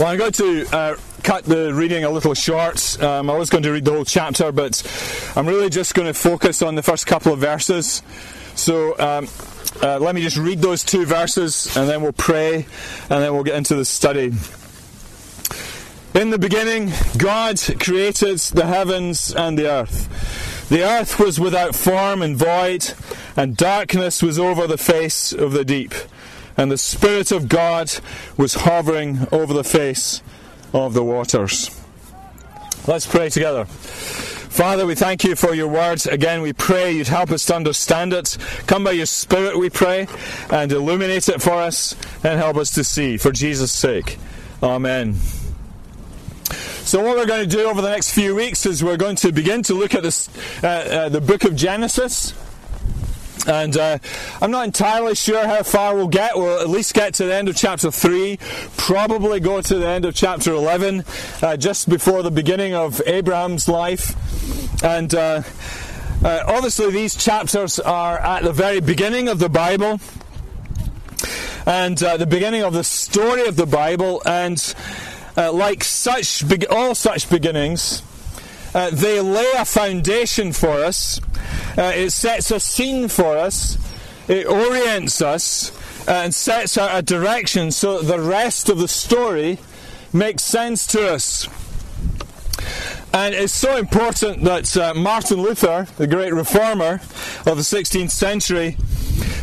Well, I'm going to cut the reading a little short. I was going to read the whole chapter, but I'm really just going to focus on the first couple of verses. So let me just read those two verses, and then we'll pray, and then we'll get into the study. In the beginning, God created the heavens and the earth. The earth was without form and void, and darkness was over the face of the deep. And the Spirit of God was hovering over the face of the waters. Let's pray together. Father, we thank you for your words. Again, we pray you'd help us to understand it. Come by your Spirit, we pray, and illuminate it for us, and help us to see. For Jesus' sake. Amen. So what we're going to do over the next few weeks is we're going to begin to look at this, the book of Genesis. And I'm not entirely sure how far we'll get. We'll at least get to the end of chapter 3, probably go to the end of chapter 11, just before the beginning of Abraham's life. And obviously these chapters are at the very beginning of the Bible, and the beginning of the story of the Bible. And like such, all such beginnings, they lay a foundation for us. It sets a scene for us, it orients us, and sets out a direction so that the rest of the story makes sense to us. And it's so important that Martin Luther, the great reformer of the 16th century,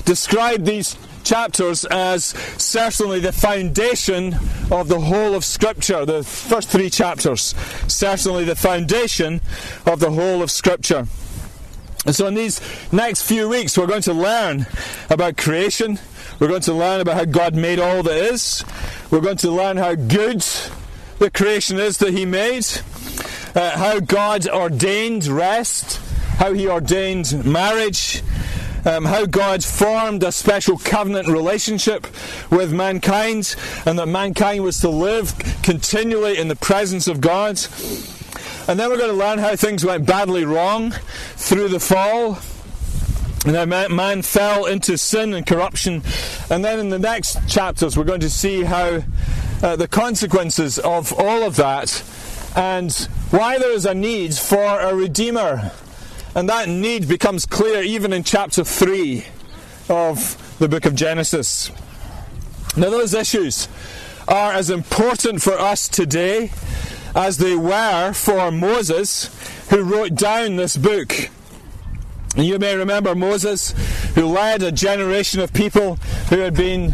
described these chapters as certainly the foundation of the whole of Scripture. The first three chapters, certainly the foundation of the whole of Scripture. And so in these next few weeks, we're going to learn about creation. We're going to learn about how God made all that is. We're going to learn how good the creation is that He made. How God ordained rest. How He ordained marriage. How God formed a special covenant relationship with mankind. And that mankind was to live continually in the presence of God. And then we're going to learn how things went badly wrong through the fall, and how man fell into sin and corruption. And then in the next chapters, we're going to see how the consequences of all of that, and why there is a need for a Redeemer. And that need becomes clear even in chapter 3 of the book of Genesis. Now, those issues are as important for us today as they were for Moses, who wrote down this book. And you may remember Moses, who led a generation of people who had been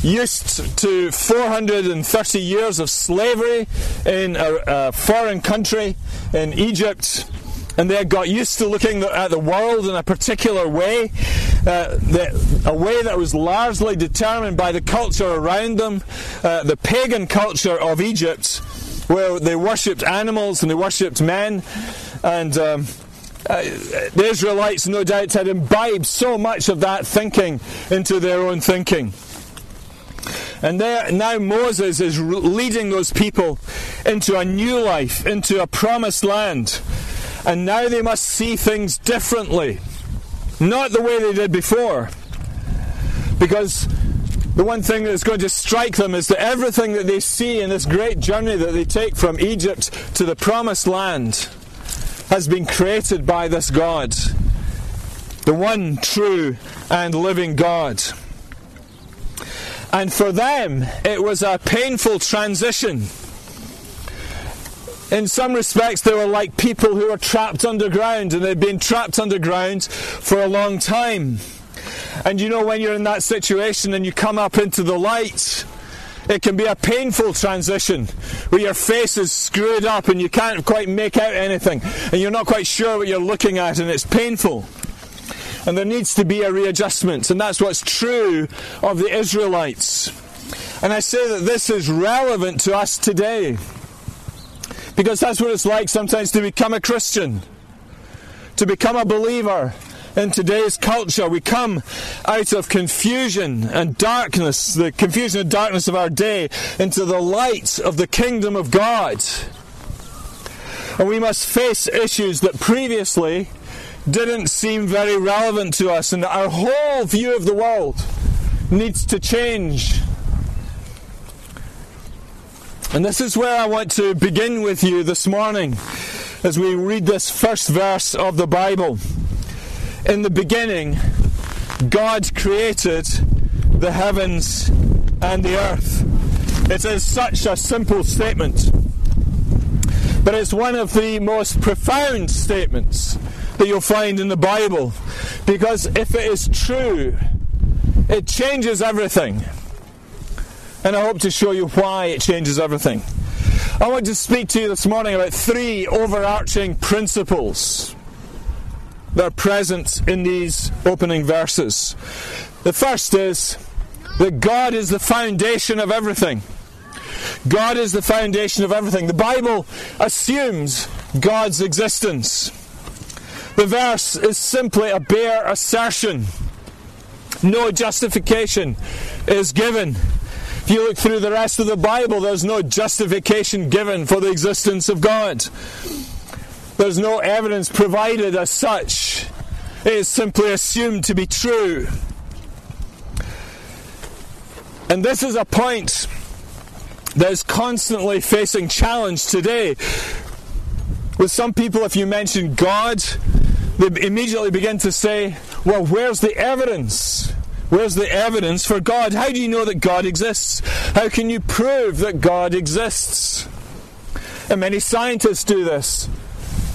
used to 430 years of slavery in a foreign country, in Egypt. And they had got used to looking at the world in a particular way, a way that was largely determined by the culture around them, the pagan culture of Egypt, where they worshipped animals and they worshipped men. And the Israelites, no doubt, had imbibed so much of that thinking into their own thinking. And now Moses is leading those people into a new life, into a promised land. And now they must see things differently, not the way they did before. Because the one thing that's going to strike them is that everything that they see in this great journey that they take from Egypt to the Promised Land has been created by this God, the one true and living God. And for them, it was a painful transition. In some respects, they were like people who were trapped underground, and they'd been trapped underground for a long time. And you know, when you're in that situation and you come up into the light, it can be a painful transition where your face is screwed up and you can't quite make out anything, and you're not quite sure what you're looking at, and it's painful. And there needs to be a readjustment, and that's what's true of the Israelites. And I say that this is relevant to us today, because that's what it's like sometimes to become a Christian, to become a believer. In today's culture, we come out of confusion and darkness, the confusion and darkness of our day, into the light of the kingdom of God. And we must face issues that previously didn't seem very relevant to us, and our whole view of the world needs to change. And this is where I want to begin with you this morning as we read this first verse of the Bible. In the beginning, God created the heavens and the earth. It is such a simple statement, but it's one of the most profound statements that you'll find in the Bible, because if it is true, it changes everything. And I hope to show you why it changes everything. I want to speak to you this morning about three overarching principles that are present in these opening verses. The first is that God is the foundation of everything. God is the foundation of everything. The Bible assumes God's existence. The verse is simply a bare assertion. No justification is given. If you look through the rest of the Bible, there's no justification given for the existence of God. There's no evidence provided as such. It is simply assumed to be true. And this is a point that is constantly facing challenge today. With some people, if you mention God, they immediately begin to say, well, where's the evidence? Where's the evidence for God? How do you know that God exists? How can you prove that God exists? And many scientists do this.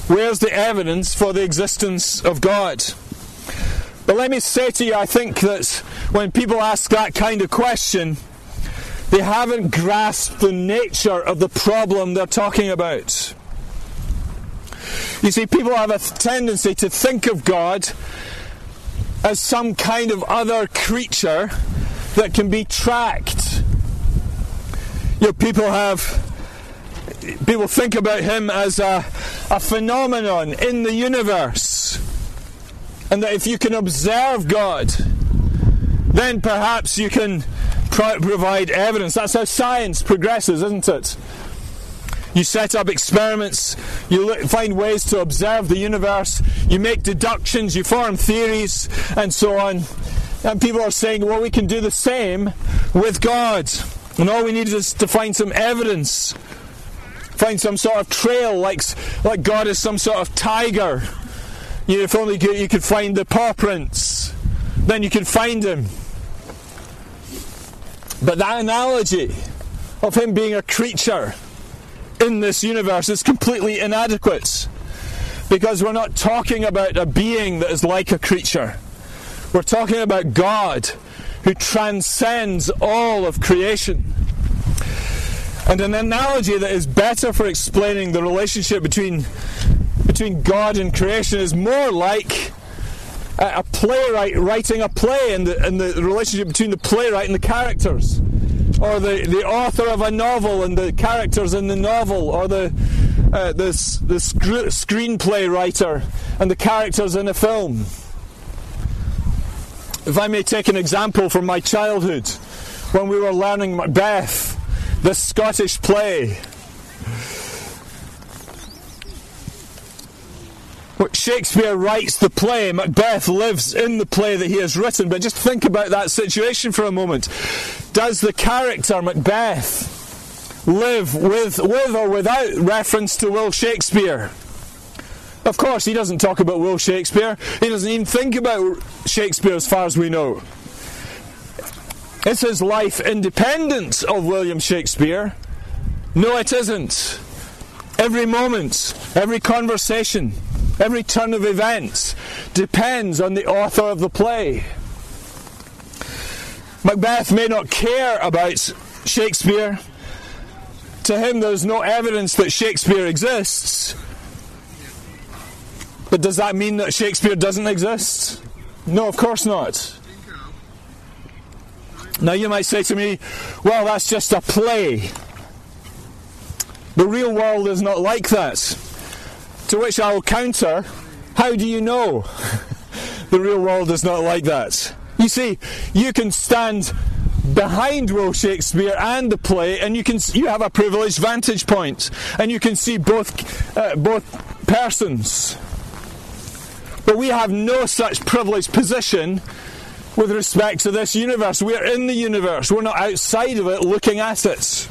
Where's the evidence for the existence of God? But let me say to you, I think that when people ask that kind of question, they haven't grasped the nature of the problem they're talking about. You see, people have a tendency to think of God as some kind of other creature that can be tracked. You know, people think about him as a phenomenon in the universe, and that if you can observe God, then perhaps you can provide evidence. That's how science progresses, isn't it? You set up experiments, you find ways to observe the universe, you make deductions, you form theories, and so on. And people are saying, well, we can do the same with God. And all we need is to find some evidence, find some sort of trail, like God is some sort of tiger. If only you could find the paw prints, then you could find him. But that analogy of him being a creature in this universe is completely inadequate, because we're not talking about a being that is like a creature. We're talking about God, who transcends all of creation. And an analogy that is better for explaining the relationship between God and creation is more like a playwright writing a play, and the relationship between the playwright and the characters, or the author of a novel and the characters in the novel, or the screenplay writer and the characters in a film. If I may take an example from my childhood, when we were learning Macbeth, the Scottish play. Shakespeare writes the play, Macbeth lives in the play that he has written, but just think about that situation for a moment. Does the character Macbeth live with or without reference to Will Shakespeare? Of course, he doesn't talk about Will Shakespeare. He doesn't even think about Shakespeare as far as we know. Is his life independent of William Shakespeare? No, it isn't. Every moment, every conversation, every turn of events depends on the author of the play. Macbeth may not care about Shakespeare. To him, there's no evidence that Shakespeare exists. But does that mean that Shakespeare doesn't exist? No, of course not. Now you might say to me, well, that's just a play. The real world is not like that. To which I will counter, how do you know the real world is not like that? You see, you can stand behind Will Shakespeare and the play, and you have a privileged vantage point, and you can see both persons. But we have no such privileged position with respect to this universe. We are in the universe. We're not outside of it looking at it.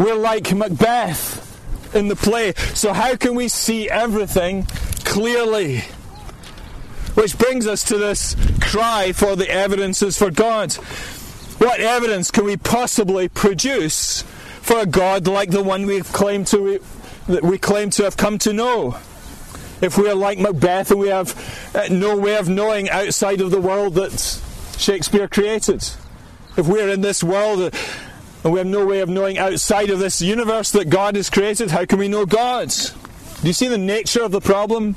We're like Macbeth in the play. So how can we see everything clearly? Which brings us to this cry for the evidences for God. What evidence can we possibly produce for a God like the one we claim to have come to know? If we are like Macbeth and we have no way of knowing outside of the world that Shakespeare created. If we are in this world and we have no way of knowing outside of this universe that God has created, how can we know God? Do you see the nature of the problem?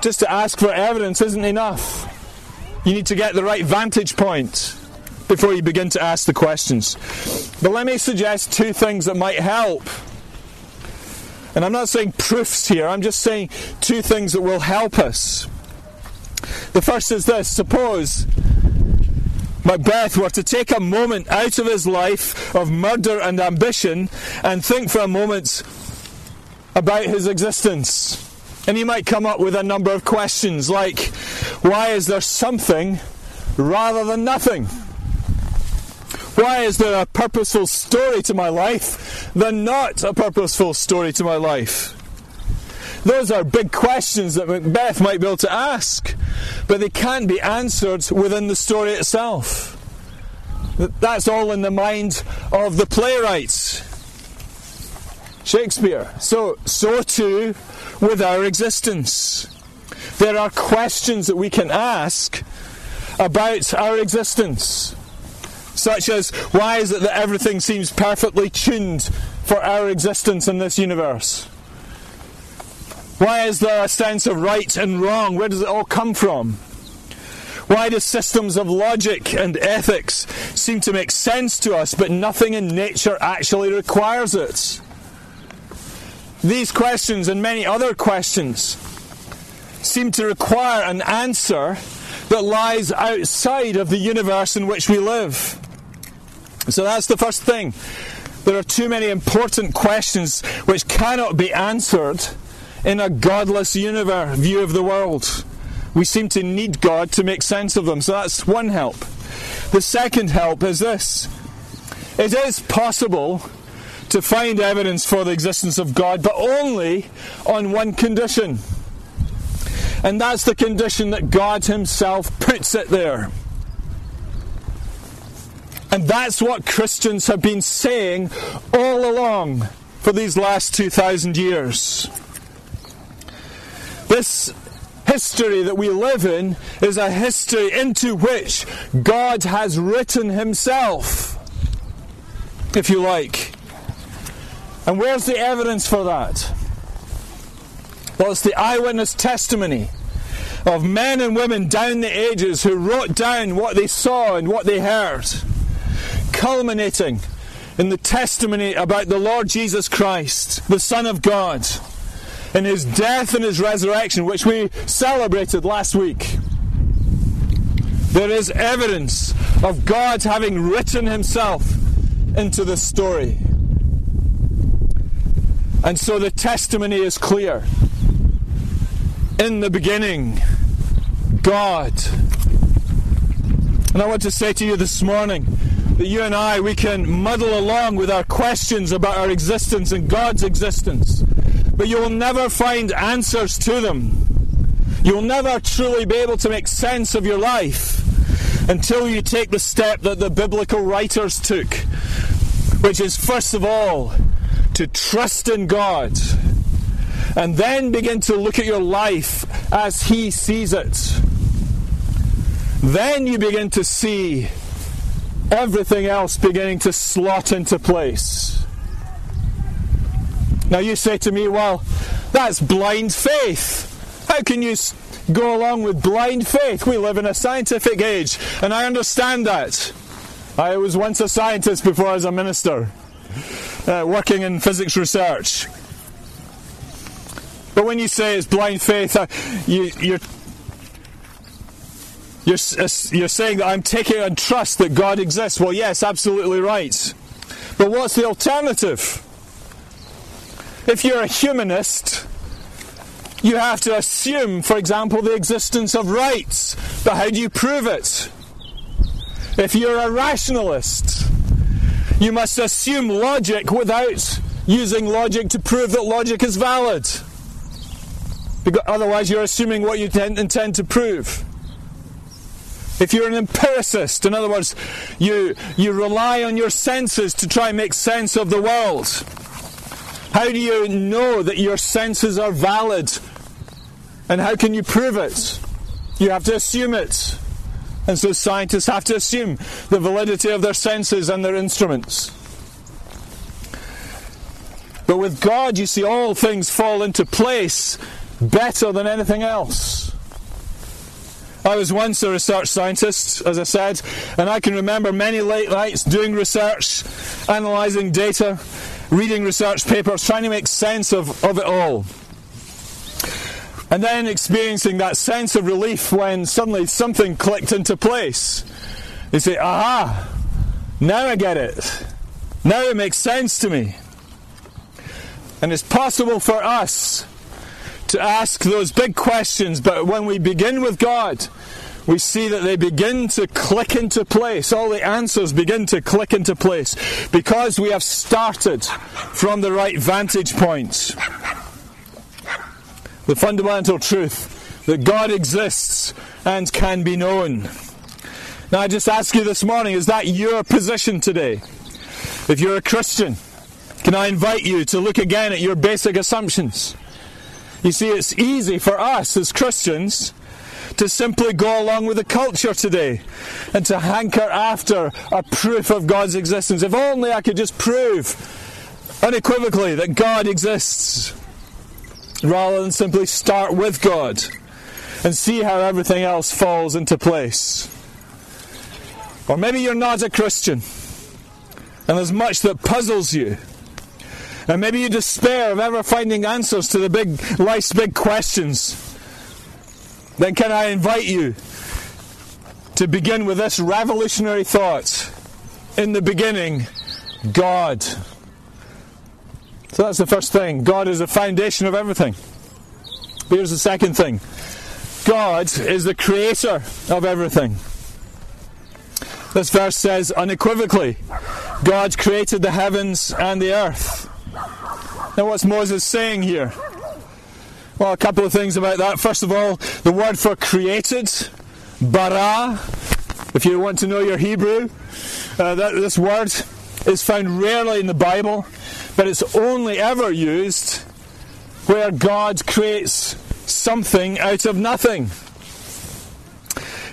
Just to ask for evidence isn't enough. You need to get the right vantage point before you begin to ask the questions. But let me suggest two things that might help. And I'm not saying proofs here, I'm just saying two things that will help us. The first is this: suppose Macbeth were to take a moment out of his life of murder and ambition and think for a moment about his existence. And he might come up with a number of questions like, why is there something rather than nothing? Why is there a purposeful story to my life than not a purposeful story to my life? Those are big questions that Macbeth might be able to ask, but they can't be answered within the story itself. That's all in the mind of the playwrights, Shakespeare. So too with our existence. There are questions that we can ask about our existence, such as, why is it that everything seems perfectly tuned for our existence in this universe? Why is there a sense of right and wrong? Where does it all come from? Why do systems of logic and ethics seem to make sense to us, but nothing in nature actually requires it? These questions and many other questions seem to require an answer that lies outside of the universe in which we live. So that's the first thing. There are too many important questions which cannot be answered in a godless universe view of the world. We seem to need God to make sense of them. So that's one help. The second help is this: it is possible to find evidence for the existence of God, but only on one condition. And that's the condition that God himself puts it there. And that's what Christians have been saying all along for these last 2,000 years. This history that we live in is a history into which God has written himself, if you like. And where's the evidence for that? Well, it's the eyewitness testimony of men and women down the ages who wrote down what they saw and what they heard, culminating in the testimony about the Lord Jesus Christ, the Son of God, in his death and his resurrection, which we celebrated last week. There is evidence of God having written himself into this story. And so the testimony is clear. In the beginning, God. And I want to say to you this morning that you and I, we can muddle along with our questions about our existence and God's existence, but you will never find answers to them. You will never truly be able to make sense of your life until you take the step that the biblical writers took, which is, first of all, to trust in God, and then begin to look at your life as he sees it. Then you begin to see everything else beginning to slot into place. Now you say to me, well, that's blind faith. How can you go along with blind faith? We live in a scientific age, and I understand that. I was once a scientist before I was a minister, working in physics research. But when you say it's blind faith, you're saying that I'm taking on trust that God exists. Well, yes, absolutely right. But what's the alternative? If you're a humanist, you have to assume, for example, the existence of rights. But how do you prove it? If you're a rationalist, You must assume logic without using logic to prove that logic is valid. Because otherwise you're assuming what you intend to prove. If you're an empiricist, in other words, you rely on your senses to try and make sense of the world. How do you know that your senses are valid? And how can you prove it? You have to assume it. And so scientists have to assume the validity of their senses and their instruments. But with God, you see, all things fall into place better than anything else. I was once a research scientist, as I said, and I can remember many late nights doing research, analysing data, reading research papers, trying to make sense of it all. And then experiencing that sense of relief when suddenly something clicked into place. You say, aha, now I get it. Now it makes sense to me. And it's possible for us to ask those big questions, but when we begin with God, we see that they begin to click into place. All the answers begin to click into place because we have started from the right vantage point. The fundamental truth that God exists and can be known. Now I just ask you this morning, is that your position today? If you're a Christian, can I invite you to look again at your basic assumptions? You see, it's easy for us as Christians to simply go along with the culture today and to hanker after a proof of God's existence. If only I could just prove unequivocally that God exists, rather than simply start with God and see how everything else falls into place. Or maybe you're not a Christian and there's much that puzzles you. And maybe you despair of ever finding answers to the big life's big questions. Then can I invite you to begin with this revolutionary thought. In the beginning, God. So that's the first thing. God is the foundation of everything. Here's the second thing. God is the creator of everything. This verse says unequivocally, God created the heavens and the earth. Now what's Moses saying here? Well, a couple of things about that. First of all, the word for created, bara, if you want to know your Hebrew, this word is found rarely in the Bible, but it's only ever used where God creates something out of nothing.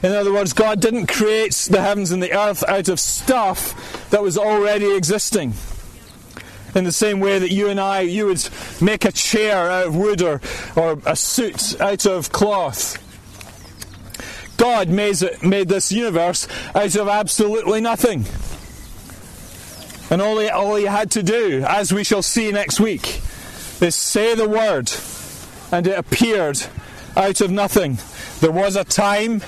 In other words, God didn't create the heavens and the earth out of stuff that was already existing. In the same way that you would make a chair out of wood or a suit out of cloth. God made this universe out of absolutely nothing. And all he had to do, as we shall see next week, is say the word, and it appeared out of nothing. There was a time,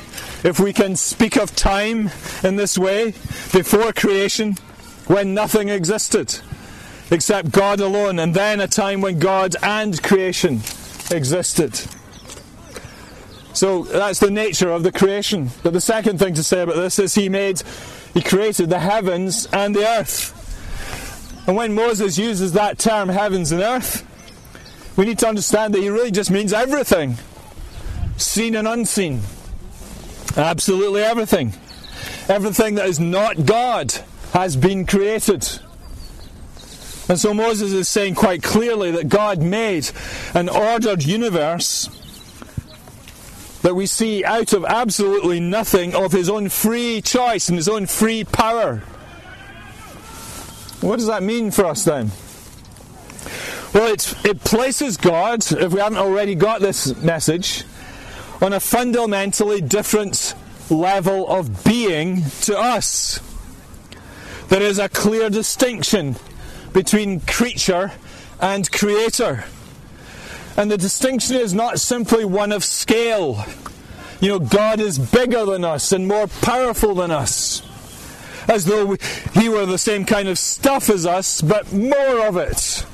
if we can speak of time in this way, before creation, when nothing existed except God alone, and then a time when God and creation existed. So that's the nature of the creation. But the second thing to say about this is he created the heavens and the earth. And when Moses uses that term, heavens and earth, we need to understand that he really just means everything. Seen and unseen. Absolutely everything. Everything that is not God has been created. And so Moses is saying quite clearly that God made an ordered universe that we see out of absolutely nothing of his own free choice and his own free power. What does that mean for us then? Well, it places God, if we haven't already got this message, on a fundamentally different level of being to us. There is a clear distinction between creature and creator. And the distinction is not simply one of scale. You know, God is bigger than us and more powerful than us. As though he were the same kind of stuff as us, but more of it.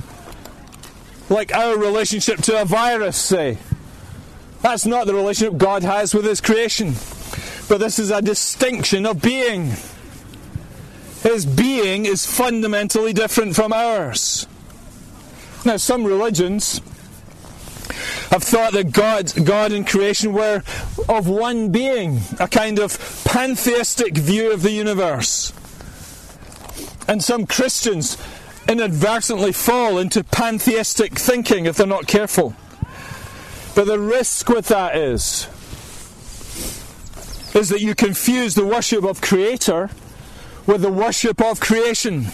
Like our relationship to a virus, say. That's not the relationship God has with his creation. But this is a distinction of being. His being is fundamentally different from ours. Now, some religions have thought that God and creation were of one being, a kind of pantheistic view of the universe. And some Christians inadvertently fall into pantheistic thinking if they're not careful. But the risk with that is that you confuse the worship of Creator with the worship of creation.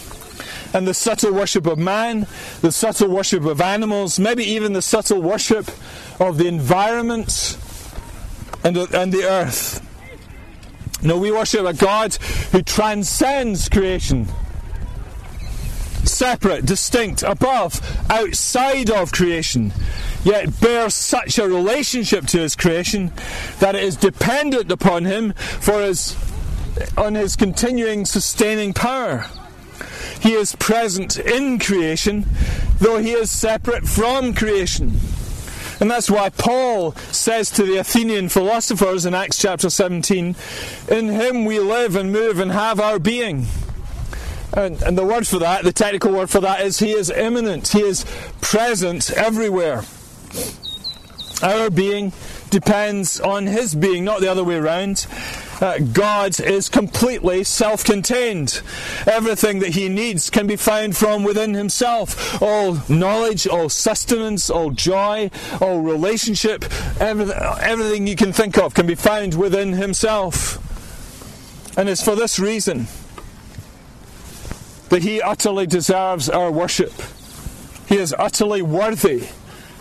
And the subtle worship of man, the subtle worship of animals, maybe even the subtle worship of the environment and the earth. No, we worship a God who transcends creation. Separate, distinct, above, outside of creation, yet bears such a relationship to his creation that it is dependent upon him on his continuing sustaining power. He is present in creation, though he is separate from creation. And that's why Paul says to the Athenian philosophers in Acts chapter 17, "In him we live and move and have our being." And the word for that, the technical word for that is he is immanent. He is present everywhere. Our being depends on his being, not the other way around. God is completely self-contained. Everything that he needs can be found from within himself. All knowledge, all sustenance, all joy, all relationship, everything you can think of can be found within himself. And it's for this reason that he utterly deserves our worship. He is utterly worthy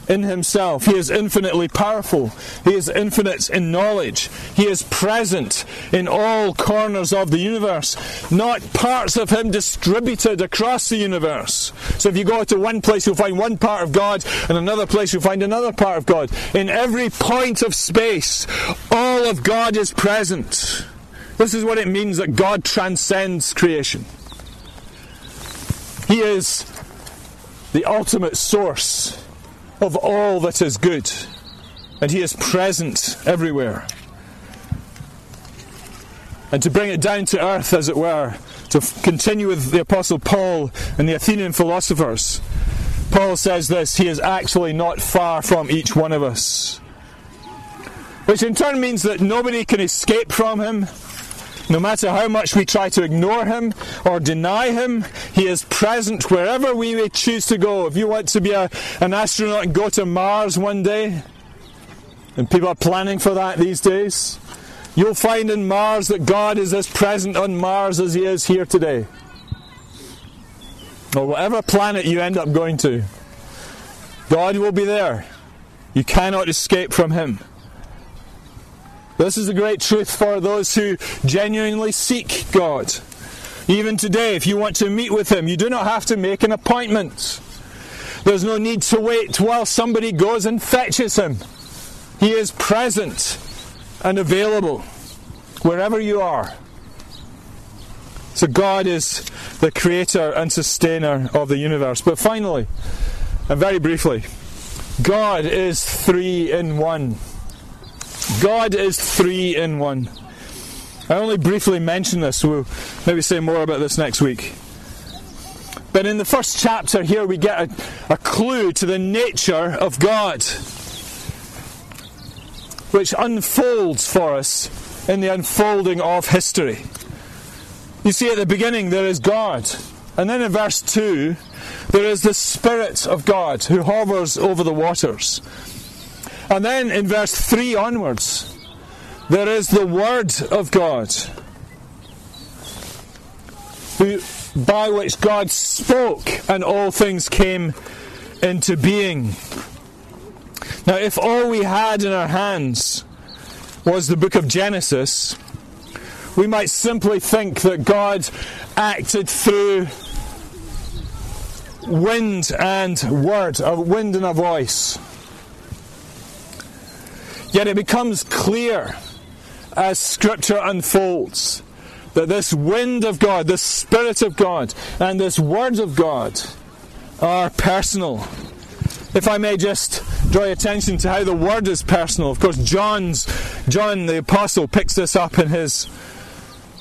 in himself. He is infinitely powerful. He is infinite in knowledge. He is present in all corners of the universe, not parts of him distributed across the universe. So if you go to one place, you'll find one part of God, and another place you'll find another part of God. In every point of space, all of God is present. This is what it means that God transcends creation. He is the ultimate source of all that is good, and he is present everywhere. And to bring it down to earth, as it were, to continue with the Apostle Paul and the Athenian philosophers, Paul says this: he is actually not far from each one of us, which in turn means that nobody can escape from him. No matter how much we try to ignore him or deny him, he is present wherever we may choose to go. If you want to be an astronaut and go to Mars one day, and people are planning for that these days, you'll find in Mars that God is as present on Mars as he is here today. Or whatever planet you end up going to, God will be there. You cannot escape from him. This is the great truth for those who genuinely seek God. Even today, if you want to meet with him, you do not have to make an appointment. There's no need to wait while somebody goes and fetches him. He is present and available wherever you are. So God is the creator and sustainer of the universe. But finally, and very briefly, God is three in one. God is three in one. I only briefly mention this. We'll maybe say more about this next week. But in the first chapter here we get a clue to the nature of God, which unfolds for us in the unfolding of history. You see, at the beginning there is God. And then in verse 2 there is the Spirit of God who hovers over the waters. And then in verse 3 onwards, there is the Word of God, by which God spoke and all things came into being. Now, if all we had in our hands was the book of Genesis, we might simply think that God acted through wind and word, a wind and a voice. Yet it becomes clear as Scripture unfolds that this wind of God, this Spirit of God, and this Word of God are personal. If I may just draw your attention to how the Word is personal. Of course, John the Apostle picks this up in his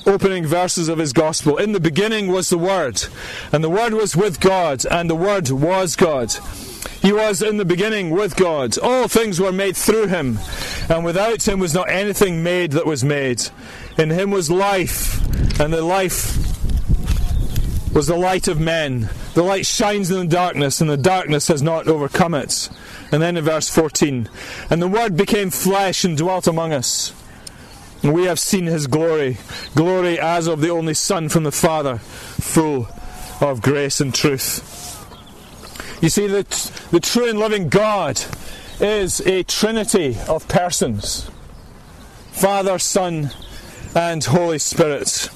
opening verses of his gospel. In the beginning was the Word, and the Word was with God, and the Word was God. He was in the beginning with God. All things were made through him, and without him was not anything made that was made. In him was life, and the life was the light of men. The light shines in the darkness, and the darkness has not overcome it. And then in verse 14, and the Word became flesh and dwelt among us. And we have seen his glory, glory as of the only Son from the Father, full of grace and truth. You see, the true and living God is a trinity of persons. Father, Son, and Holy Spirit.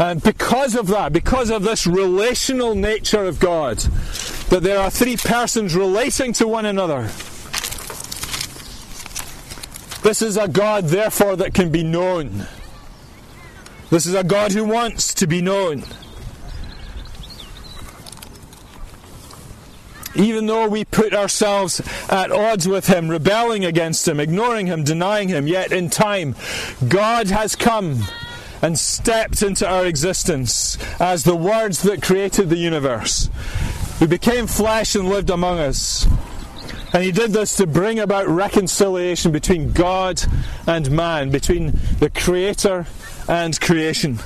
And because of that, because of this relational nature of God, that there are three persons relating to one another, this is a God, therefore, that can be known. This is a God who wants to be known. Even though we put ourselves at odds with him, rebelling against him, ignoring him, denying him, yet in time, God has come and stepped into our existence as the words that created the universe, who became flesh and lived among us. And he did this to bring about reconciliation between God and man, between the Creator and creation.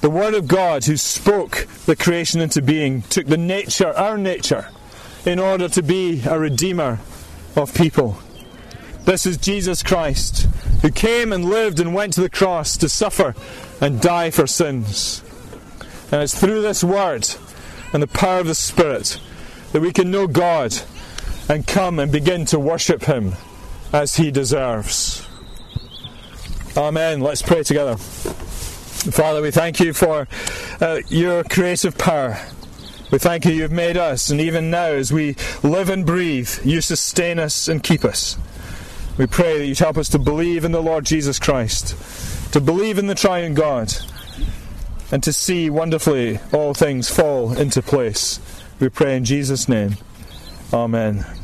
The Word of God, who spoke the creation into being, took the nature, our nature, in order to be a redeemer of people. This is Jesus Christ, who came and lived and went to the cross to suffer and die for sins. And it's through this Word and the power of the Spirit that we can know God and come and begin to worship him as he deserves. Amen. Let's pray together. Father, we thank you for your creative power. We thank you, you've made us, and even now as we live and breathe, you sustain us and keep us. We pray that you'd help us to believe in the Lord Jesus Christ, to believe in the triune God, and to see wonderfully all things fall into place. We pray in Jesus' name. Amen.